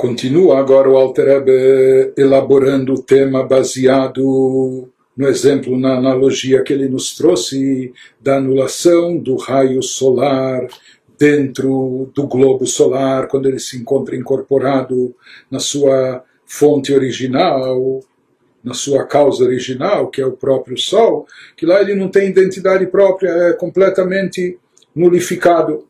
Continua agora o Alter Rebbe elaborando o tema baseado no exemplo, na analogia que ele nos trouxe da anulação do raio solar dentro do globo solar, quando ele se encontra incorporado na sua fonte original, na sua causa original, que é o próprio Sol, que lá ele não tem identidade própria, é completamente nulificado.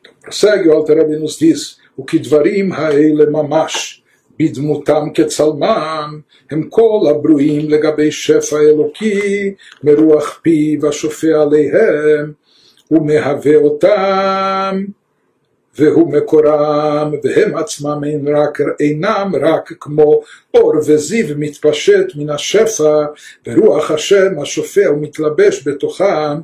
Então, prossegue, o Alter Rebbe nos diz: o que dvarim ha'ele mamash bidmutam ketzalman hem kol abruim legabei shefa eloki meruach pi vashofea aleihem umehave otam והוא מקורם, והם עצמם אינם רק כמו אור וזיו מתפשט מן השפע, ורוח השם השופע ומתלבש בתוכם,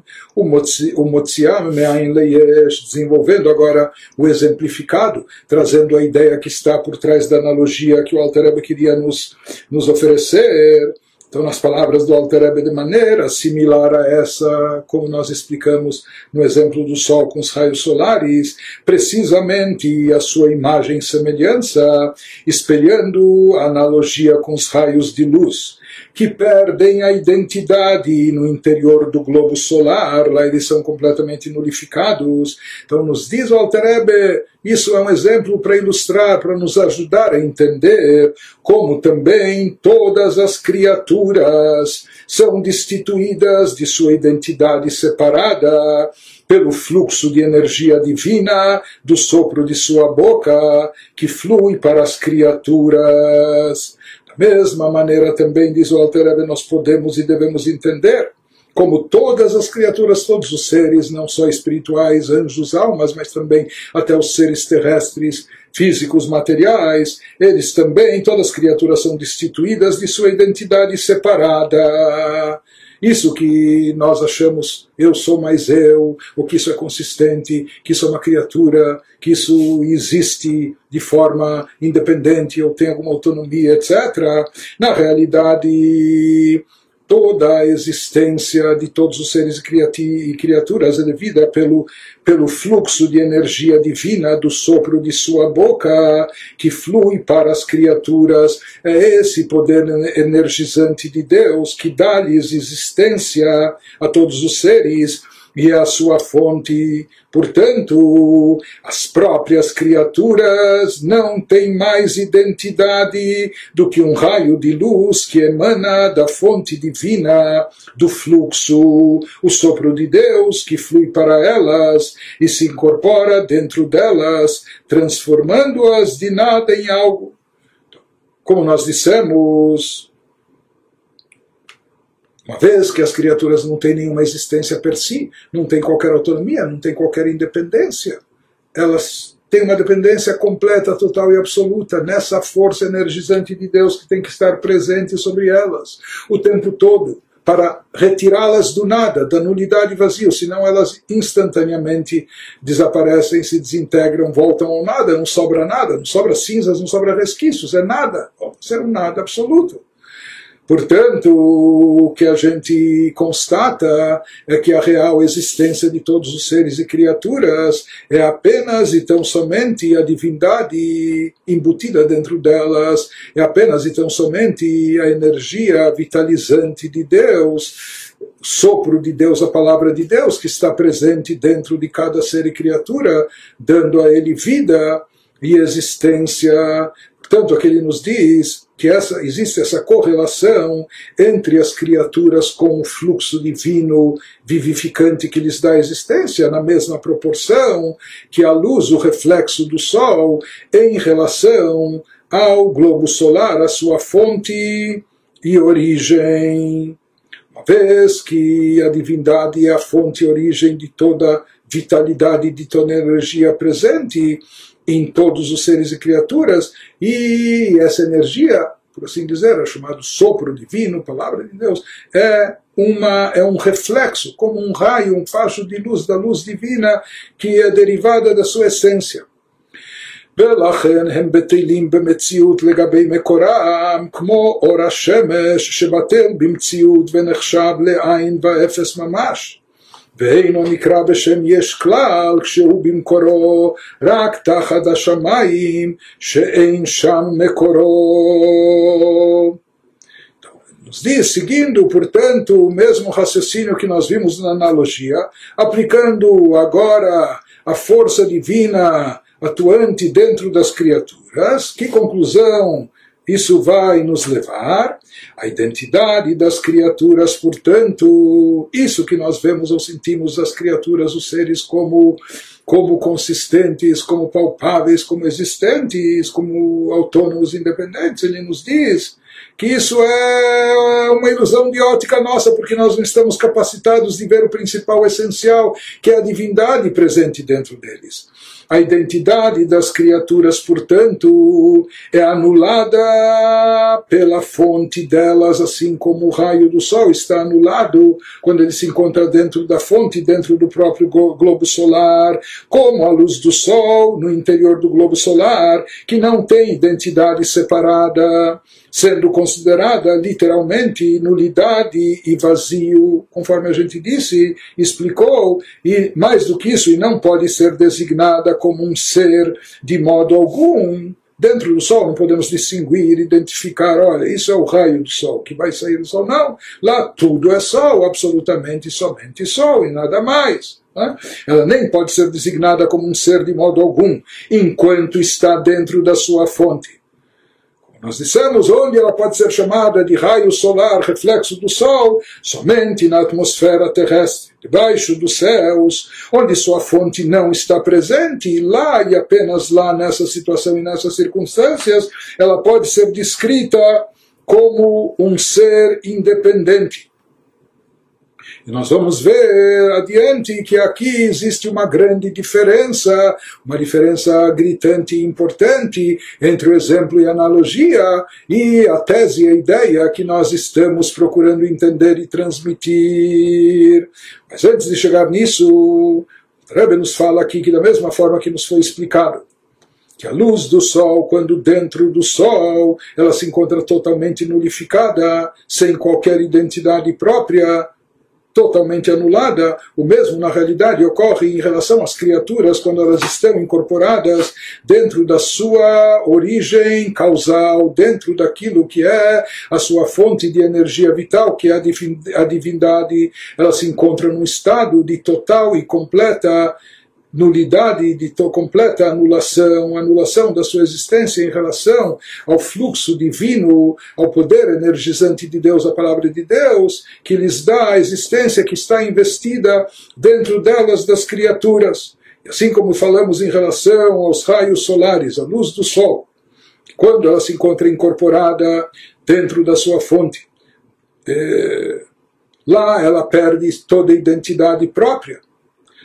ומוציאם מאין ליש. Desenvolvendo agora o exemplificado, trazendo a ideia que está por trás da analogia que o Alter Rebbe queria nos oferecer. Então, nas palavras do Alter Rebbe, de maneira similar a essa, como nós explicamos no exemplo do Sol com os raios solares, precisamente a sua imagem e semelhança, espelhando a analogia com os raios de luz, que perdem a identidade no interior do globo solar, lá eles são completamente nulificados. Então, nos diz o Alter Rebbe, isso é um exemplo para ilustrar, para nos ajudar a entender como também todas as criaturas são destituídas de sua identidade separada pelo fluxo de energia divina do sopro de sua boca, que flui para as criaturas. Da mesma maneira também, diz o Alter Rebbe, nós podemos e devemos entender como todas as criaturas, todos os seres, não só espirituais, anjos, almas, mas também até os seres terrestres, físicos, materiais, eles também, todas as criaturas são destituídas de sua identidade separada. Isso que nós achamos, eu sou mais eu, o que isso é consistente, que isso é uma criatura, que isso existe de forma independente, ou tem alguma autonomia, etc. Na realidade, toda a existência de todos os seres e criaturas é devida pelo fluxo de energia divina do sopro de sua boca, que flui para as criaturas. É esse poder energizante de Deus que dá-lhes existência a todos os seres e a sua fonte. Portanto, as próprias criaturas não têm mais identidade do que um raio de luz que emana da fonte divina, do fluxo, o sopro de Deus que flui para elas e se incorpora dentro delas, transformando-as de nada em algo. Como nós dissemos, uma vez que as criaturas não têm nenhuma existência per si, não têm qualquer autonomia, não têm qualquer independência, elas têm uma dependência completa, total e absoluta nessa força energizante de Deus que tem que estar presente sobre elas o tempo todo, para retirá-las do nada, da nulidade e vazio, senão elas instantaneamente desaparecem, se desintegram, voltam ao nada, não sobra nada, não sobra cinzas, não sobra resquícios, é nada, é um nada absoluto. Portanto, o que a gente constata é que a real existência de todos os seres e criaturas é apenas e tão somente a divindade embutida dentro delas, é apenas e tão somente a energia vitalizante de Deus, sopro de Deus, a palavra de Deus, que está presente dentro de cada ser e criatura, dando a ele vida e existência. Portanto, aqui ele nos diz que existe essa correlação entre as criaturas com o fluxo divino vivificante que lhes dá existência, na mesma proporção que a luz, o reflexo do Sol, em relação ao globo solar, a sua fonte e origem. Uma vez que a divindade é a fonte e origem de toda vitalidade, de toda energia presente em todos os seres e criaturas, e essa energia, por assim dizer, é chamado sopro divino, palavra de Deus, é um reflexo, como um raio, um facho de luz da luz divina que é derivada da sua essência. ולכן הם בטלים במציאות לגבי מקורם, כמו אור השמש שבטל במציאות ונחשב לעין ואפס ממש. ואינו נקרא בשם יש כלל כשהוא במקורו רק תחת השמיים שאין שם מקורו. Nos diz, seguindo, portanto, o mesmo raciocínio que nós vimos na analogia, aplicando agora a força divina atuante dentro das criaturas, que conclusão isso vai nos levar? A identidade das criaturas, portanto, isso que nós vemos ou sentimos das criaturas, os seres como consistentes, como palpáveis, como existentes, como autônomos independentes, ele nos diz que isso é uma ilusão de ótica nossa, porque nós não estamos capacitados de ver o principal essencial, que é a divindade presente dentro deles. A identidade das criaturas, portanto, é anulada pela fonte delas, assim como o raio do sol está anulado quando ele se encontra dentro da fonte, dentro do próprio globo solar, como a luz do sol no interior do globo solar, que não tem identidade separada, sendo considerada literalmente nulidade e vazio, conforme a gente disse, explicou, e mais do que isso, e não pode ser designada como um ser de modo algum. Dentro do Sol não podemos distinguir, identificar, olha, isso é o raio do Sol, que vai sair do Sol, não. Lá tudo é Sol, absolutamente somente Sol e nada mais. Ela nem pode ser designada como um ser de modo algum, enquanto está dentro da sua fonte. Nós dissemos onde ela pode ser chamada de raio solar, reflexo do Sol, somente na atmosfera terrestre, debaixo dos céus, onde sua fonte não está presente, e lá e apenas lá nessa situação e nessas circunstâncias, ela pode ser descrita como um ser independente. E nós vamos ver adiante que aqui existe uma grande diferença, uma diferença gritante e importante entre o exemplo e a analogia e a tese e a ideia que nós estamos procurando entender e transmitir. Mas antes de chegar nisso, o Rebbe nos fala aqui que da mesma forma que nos foi explicado, que a luz do sol, quando dentro do sol, ela se encontra totalmente nulificada, sem qualquer identidade própria, totalmente anulada, o mesmo na realidade ocorre em relação às criaturas quando elas estão incorporadas dentro da sua origem causal, dentro daquilo que é a sua fonte de energia vital, que é a divindade. Ela se encontra num estado de total e completa nulidade, de completa anulação da sua existência em relação ao fluxo divino, ao poder energizante de Deus, a palavra de Deus, que lhes dá a existência que está investida dentro delas, das criaturas. E assim como falamos em relação aos raios solares, à luz do sol, quando ela se encontra incorporada dentro da sua fonte, lá ela perde toda a identidade própria.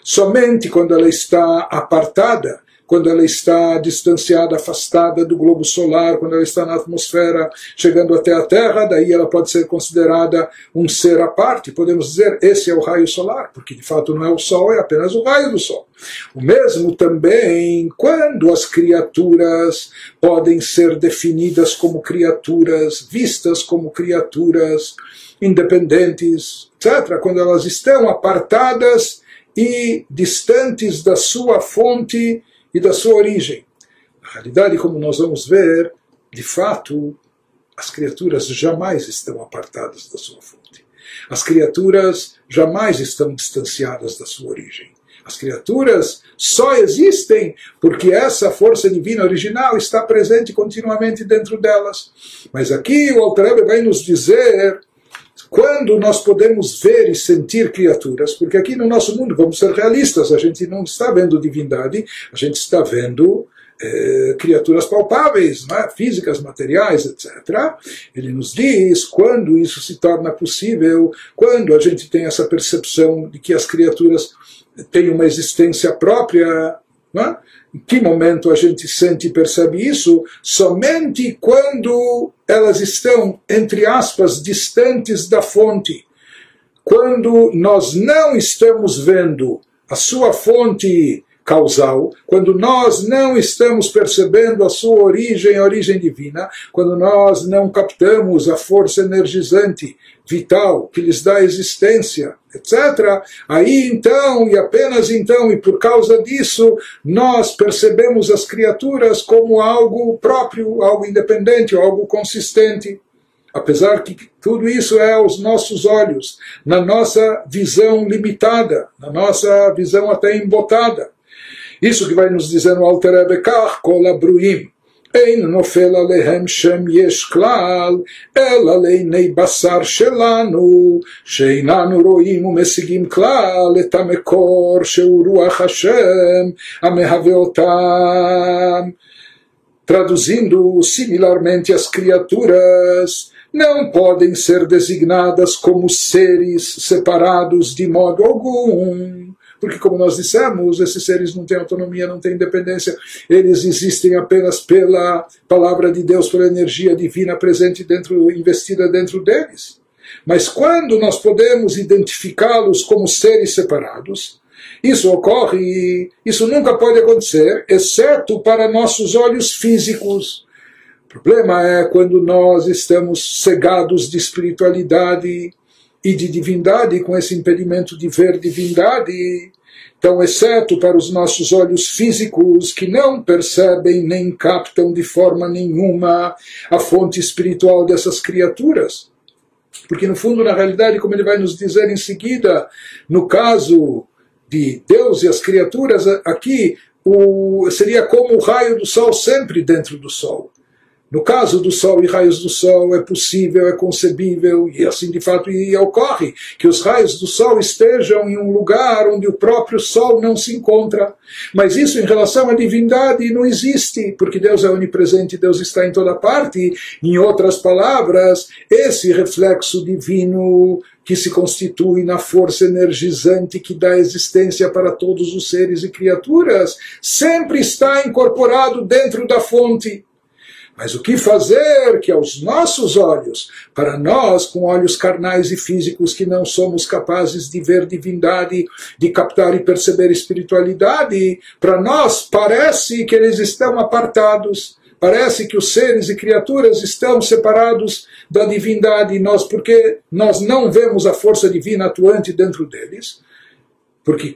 Somente quando ela está apartada, quando ela está distanciada, afastada do globo solar, quando ela está na atmosfera, chegando até a Terra, daí ela pode ser considerada um ser à parte. Podemos dizer, esse é o raio solar, porque de fato não é o Sol, é apenas o raio do Sol. O mesmo também quando as criaturas podem ser definidas como criaturas, vistas como criaturas independentes, etc., quando elas estão apartadas e distantes da sua fonte e da sua origem. Na realidade, como nós vamos ver, de fato, as criaturas jamais estão apartadas da sua fonte. As criaturas jamais estão distanciadas da sua origem. As criaturas só existem porque essa força divina original está presente continuamente dentro delas. Mas aqui o Alter Rebbe vai nos dizer quando nós podemos ver e sentir criaturas, porque aqui no nosso mundo, vamos ser realistas, a gente não está vendo divindade, a gente está vendo criaturas palpáveis, né? Físicas, materiais, etc. Ele nos diz quando isso se torna possível, quando a gente tem essa percepção de que as criaturas têm uma existência própria, né? Em que momento a gente sente e percebe isso? Somente quando elas estão, entre aspas, distantes da fonte. Quando nós não estamos vendo a sua fonte causal, quando nós não estamos percebendo a sua origem, a origem divina, quando nós não captamos a força energizante, vital, que lhes dá existência, etc., aí então, e apenas então, e por causa disso, nós percebemos as criaturas como algo próprio, algo independente, algo consistente. Apesar que tudo isso é aos nossos olhos, na nossa visão limitada, na nossa visão até embotada. Isso que vai nos dizendo o Alter Rebbe, kolabruim. אין נופל עליהם שם יש כלל, אלא לעיני בשר שלנו, שאיננו רואים ומשיגים כלל את המקור שהוא רוח השם, המהווה אותם. Traduzindo similarmente as criaturas, não podem ser designadas como seres separados de modo algum. Porque, como nós dissemos, esses seres não têm autonomia, não têm independência. Eles existem apenas pela palavra de Deus, pela energia divina presente dentro, investida dentro deles. Mas quando nós podemos identificá-los como seres separados, isso ocorre e isso nunca pode acontecer, exceto para nossos olhos físicos. O problema é quando nós estamos cegados de espiritualidade e de divindade, com esse impedimento de ver divindade. Então, exceto para os nossos olhos físicos, que não percebem nem captam de forma nenhuma a fonte espiritual dessas criaturas. Porque, no fundo, na realidade, como ele vai nos dizer em seguida, no caso de Deus e as criaturas, aqui seria como o raio do sol sempre dentro do sol. No caso do Sol e raios do Sol, é possível, é concebível, e assim de fato ocorre, que os raios do Sol estejam em um lugar onde o próprio Sol não se encontra. Mas isso em relação à divindade não existe, porque Deus é onipresente, Deus está em toda parte. Em outras palavras, esse reflexo divino que se constitui na força energizante que dá existência para todos os seres e criaturas, sempre está incorporado dentro da fonte. Mas o que fazer que aos nossos olhos, para nós com olhos carnais e físicos que não somos capazes de ver divindade, de captar e perceber espiritualidade, para nós parece que eles estão apartados, parece que os seres e criaturas estão separados da divindade, porque nós não vemos a força divina atuante dentro deles, porque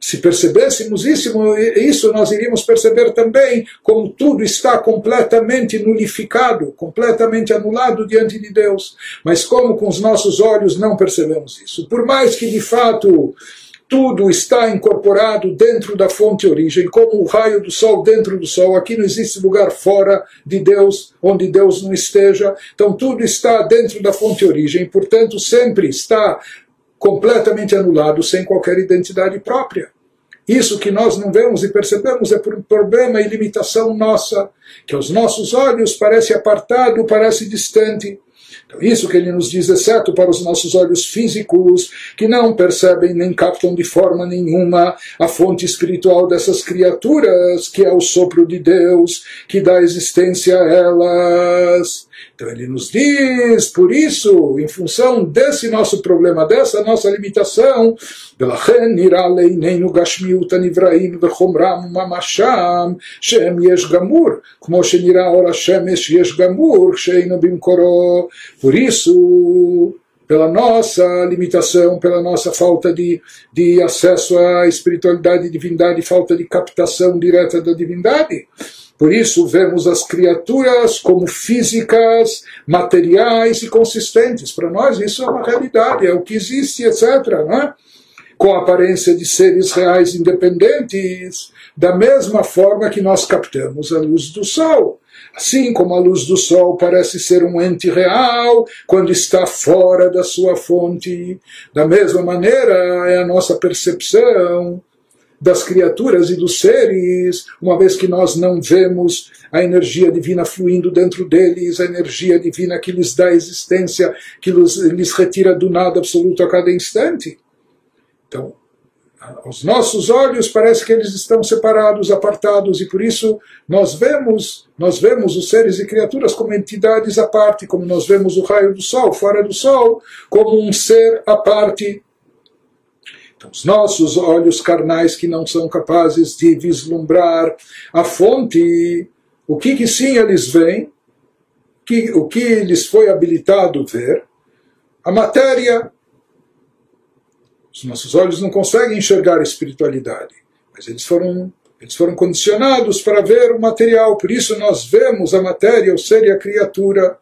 se percebêssemos isso, nós iríamos perceber também como tudo está completamente nulificado, completamente anulado diante de Deus. Mas como com os nossos olhos não percebemos isso? Por mais que, de fato, tudo está incorporado dentro da fonte origem, como o raio do sol dentro do sol. Aqui não existe lugar fora de Deus, onde Deus não esteja. Então tudo está dentro da fonte origem, portanto sempre está completamente anulado, sem qualquer identidade própria. Isso que nós não vemos e percebemos é por um problema e limitação nossa, que aos nossos olhos parece apartado, parece distante. Então, isso que ele nos diz, exceto para os nossos olhos físicos, que não percebem nem captam de forma nenhuma a fonte espiritual dessas criaturas, que é o sopro de Deus, que dá existência a elas. Então ele nos diz, por isso, em função desse nosso problema, dessa nossa limitação, por isso, pela nossa limitação, pela nossa falta de acesso à espiritualidade e divindade, falta de captação direta da divindade, por isso vemos as criaturas como físicas, materiais e consistentes. Para nós isso é uma realidade, é o que existe, etc., não é? Com a aparência de seres reais independentes, da mesma forma que nós captamos a luz do sol. Assim como a luz do sol parece ser um ente real quando está fora da sua fonte, da mesma maneira é a nossa percepção das criaturas e dos seres, uma vez que nós não vemos a energia divina fluindo dentro deles, a energia divina que lhes dá existência, que lhes retira do nada absoluto a cada instante. Então, aos nossos olhos parece que eles estão separados, apartados, e por isso nós vemos os seres e criaturas como entidades à parte, como nós vemos o raio do sol fora do sol, como um ser à parte. Então, os nossos olhos carnais que não são capazes de vislumbrar a fonte, o que, que sim eles veem, o que lhes foi habilitado ver, a matéria. Os nossos olhos não conseguem enxergar a espiritualidade, mas eles foram condicionados para ver o material, por isso nós vemos a matéria, o ser e a criatura,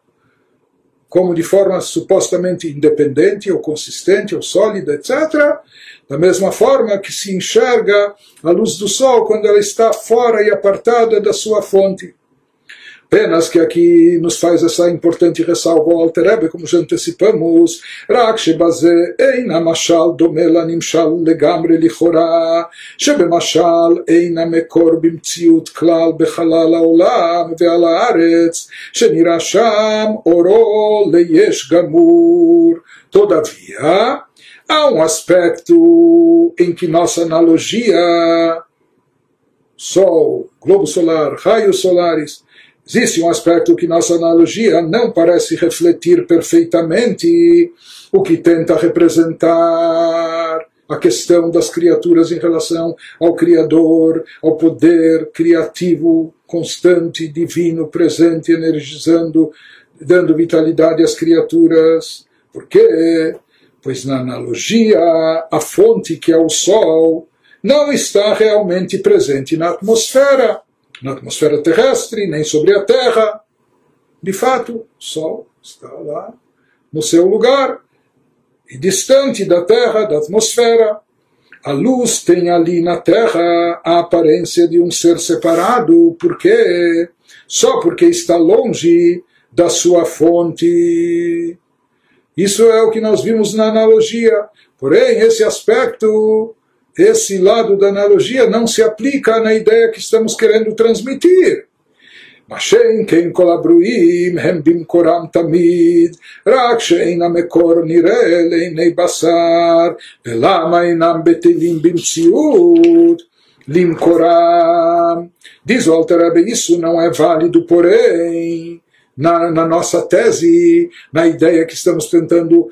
como de forma supostamente independente, ou consistente, ou sólida, etc. Da mesma forma que se enxerga a luz do sol quando ela está fora e apartada da sua fonte. Apenas que aqui nos faz essa importante ressalva o Alter Rebbe, como já antecipamos, רק שבזה אין המשל דומה לנמשל לגמרי לכאורה, שבמשל אין המקור במציאות כלל בחלל העולם ועל הארץ, שנראה שם אורו ליש גמור. Todavia, há aspecto em que nossa analogia, sol, globo solar, raios solares, existe aspecto que nossa analogia não parece refletir perfeitamente, o que tenta representar a questão das criaturas em relação ao Criador, ao poder criativo, constante, divino, presente, energizando, dando vitalidade às criaturas. Por quê? Pois na analogia, a fonte que é o Sol não está realmente presente na atmosfera terrestre, nem sobre a Terra. De fato, o Sol está lá, no seu lugar, e distante da Terra, da atmosfera. A luz tem ali na Terra a aparência de um ser separado. Por quê? Só porque está longe da sua fonte. Isso é o que nós vimos na analogia. Porém, esse lado da analogia não se aplica na ideia que estamos querendo transmitir. Mas shen ken kol habruim hem bimkoram tamid, rak she'ein hamekor nireh leinei basar, velama einam betelim bimtziut limkoram. Diz o Alter Rebbe, isso não é válido, porém, na nossa tese, na ideia que estamos tentando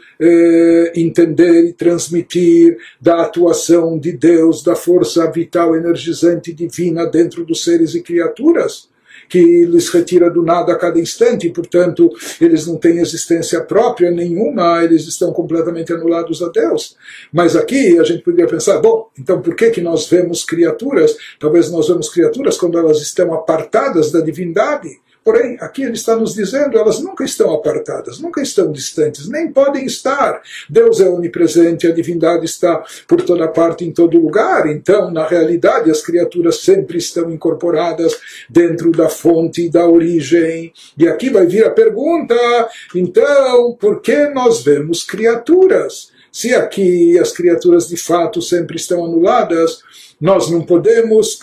entender e transmitir da atuação de Deus, da força vital, energizante, divina dentro dos seres e criaturas, que lhes retira do nada a cada instante, e, portanto, eles não têm existência própria nenhuma, eles estão completamente anulados a Deus. Mas aqui a gente poderia pensar, bom, então por que nós vemos criaturas? Talvez nós vemos criaturas quando elas estão apartadas da divindade. Porém, aqui ele está nos dizendo, elas nunca estão apartadas, nunca estão distantes, nem podem estar. Deus é onipresente, a divindade está por toda parte, em todo lugar. Então, na realidade, as criaturas sempre estão incorporadas dentro da fonte, da origem. E aqui vai vir a pergunta, então, por que nós vemos criaturas? Se aqui as criaturas de fato sempre estão anuladas, nós não podemos,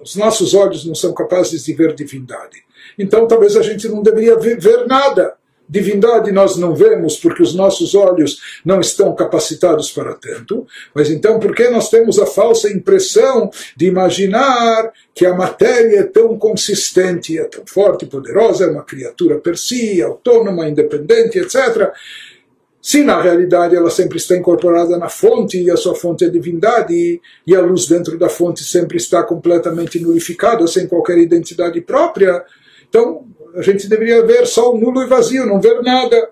os nossos olhos não são capazes de ver divindade. Então talvez a gente não deveria ver nada. Divindade nós não vemos porque os nossos olhos não estão capacitados para tanto. Mas então por que nós temos a falsa impressão de imaginar que a matéria é tão consistente, é tão forte e poderosa, é uma criatura per si, autônoma, independente, etc.? Se na realidade ela sempre está incorporada na fonte, e a sua fonte é divindade, e a luz dentro da fonte sempre está completamente nulificada, sem qualquer identidade própria, então a gente deveria ver só o nulo e vazio, não ver nada.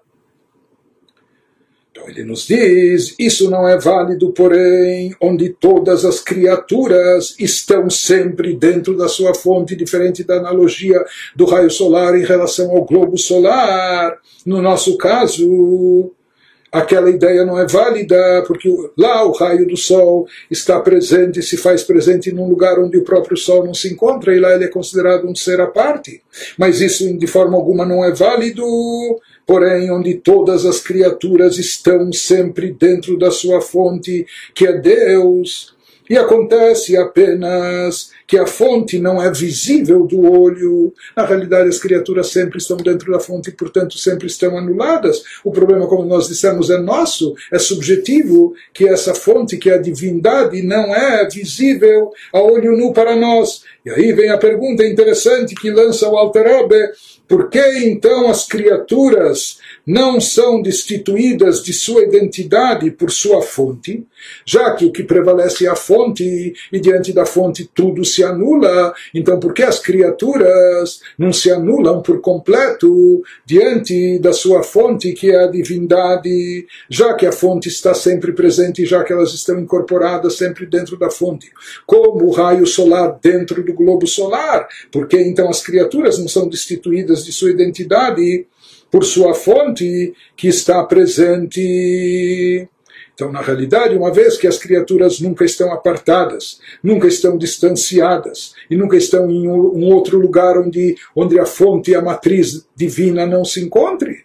Então ele nos diz, isso não é válido, porém, onde todas as criaturas estão sempre dentro da sua fonte, diferente da analogia do raio solar em relação ao globo solar. No nosso caso, aquela ideia não é válida, porque lá o raio do sol está presente, se faz presente num lugar onde o próprio sol não se encontra, e lá ele é considerado um ser à parte. Mas isso de forma alguma não é válido, porém, onde todas as criaturas estão sempre dentro da sua fonte, que é Deus. E acontece apenas que a fonte não é visível do olho. Na realidade, as criaturas sempre estão dentro da fonte e, portanto, sempre estão anuladas. O problema, como nós dissemos, é nosso, é subjetivo, que essa fonte, que é a divindade, não é visível a olho nu para nós. E aí vem a pergunta interessante que lança o Alter Rebbe: por que então as criaturas não são destituídas de sua identidade por sua fonte, já que o que prevalece é a fonte e diante da fonte tudo se anula? Então por que as criaturas não se anulam por completo diante da sua fonte, que é a divindade, já que a fonte está sempre presente e já que elas estão incorporadas sempre dentro da fonte, como o raio solar dentro do globo solar? Por que então as criaturas não são destituídas de sua identidade por sua fonte, que está presente? Então, na realidade, uma vez que as criaturas nunca estão apartadas, nunca estão distanciadas e nunca estão em um outro lugar onde a fonte e a matriz divina não se encontrem,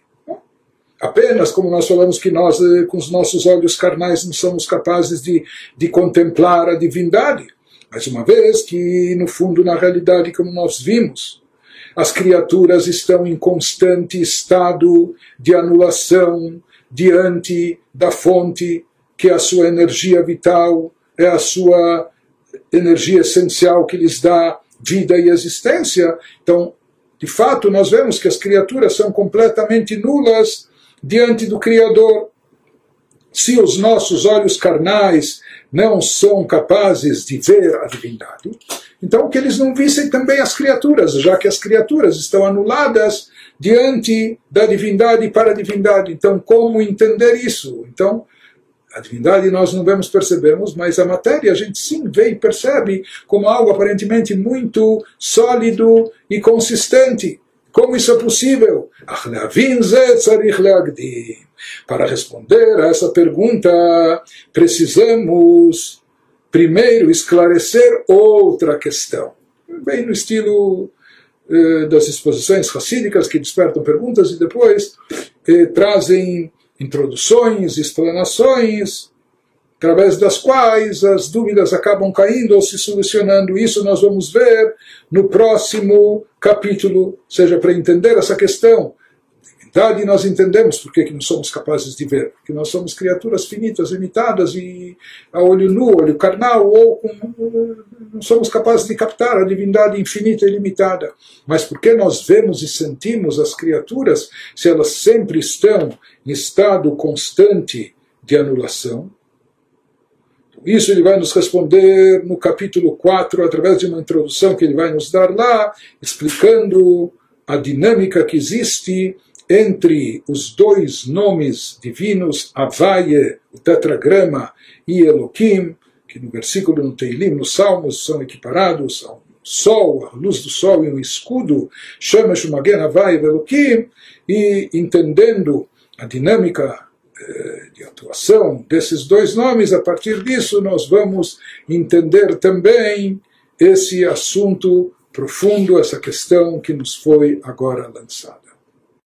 apenas, como nós falamos, que nós, com os nossos olhos carnais, não somos capazes de contemplar a divindade, mas uma vez que, no fundo, na realidade, como nós vimos, as criaturas estão em constante estado de anulação diante da fonte, que é a sua energia vital, é a sua energia essencial que lhes dá vida e existência. Então, de fato, nós vemos que as criaturas são completamente nulas diante do Criador. Se os nossos olhos carnais não são capazes de ver a divindade, então que eles não vissem também as criaturas, já que as criaturas estão anuladas diante da divindade para a divindade. Então, como entender isso? Então, a divindade nós não vemos, percebemos, mas a matéria a gente sim vê e percebe como algo aparentemente muito sólido e consistente. Como isso é possível? Para responder a essa pergunta, precisamos primeiro esclarecer outra questão, bem no estilo das exposições racídicas, que despertam perguntas e depois trazem introduções, explanações, através das quais as dúvidas acabam caindo ou se solucionando. Isso nós vamos ver no próximo capítulo, seja para entender essa questão. E nós entendemos por que não somos capazes de ver, porque nós somos criaturas finitas, limitadas, e a olho nu, olho carnal, não somos capazes de captar a divindade infinita e ilimitada. Mas por que nós vemos e sentimos as criaturas se elas sempre estão em estado constante de anulação? Isso ele vai nos responder no capítulo 4, através de uma introdução que ele vai nos dar lá, explicando a dinâmica que existe entre os dois nomes divinos, Havaye, o tetragrama, e Elohim, que no versículo no Teilim, nos Salmos, são equiparados ao sol, à luz do sol e um escudo, Shemesh Magen Havaye Elohim, e entendendo a dinâmica de atuação desses dois nomes, a partir disso nós vamos entender também esse assunto profundo, essa questão que nos foi agora lançada.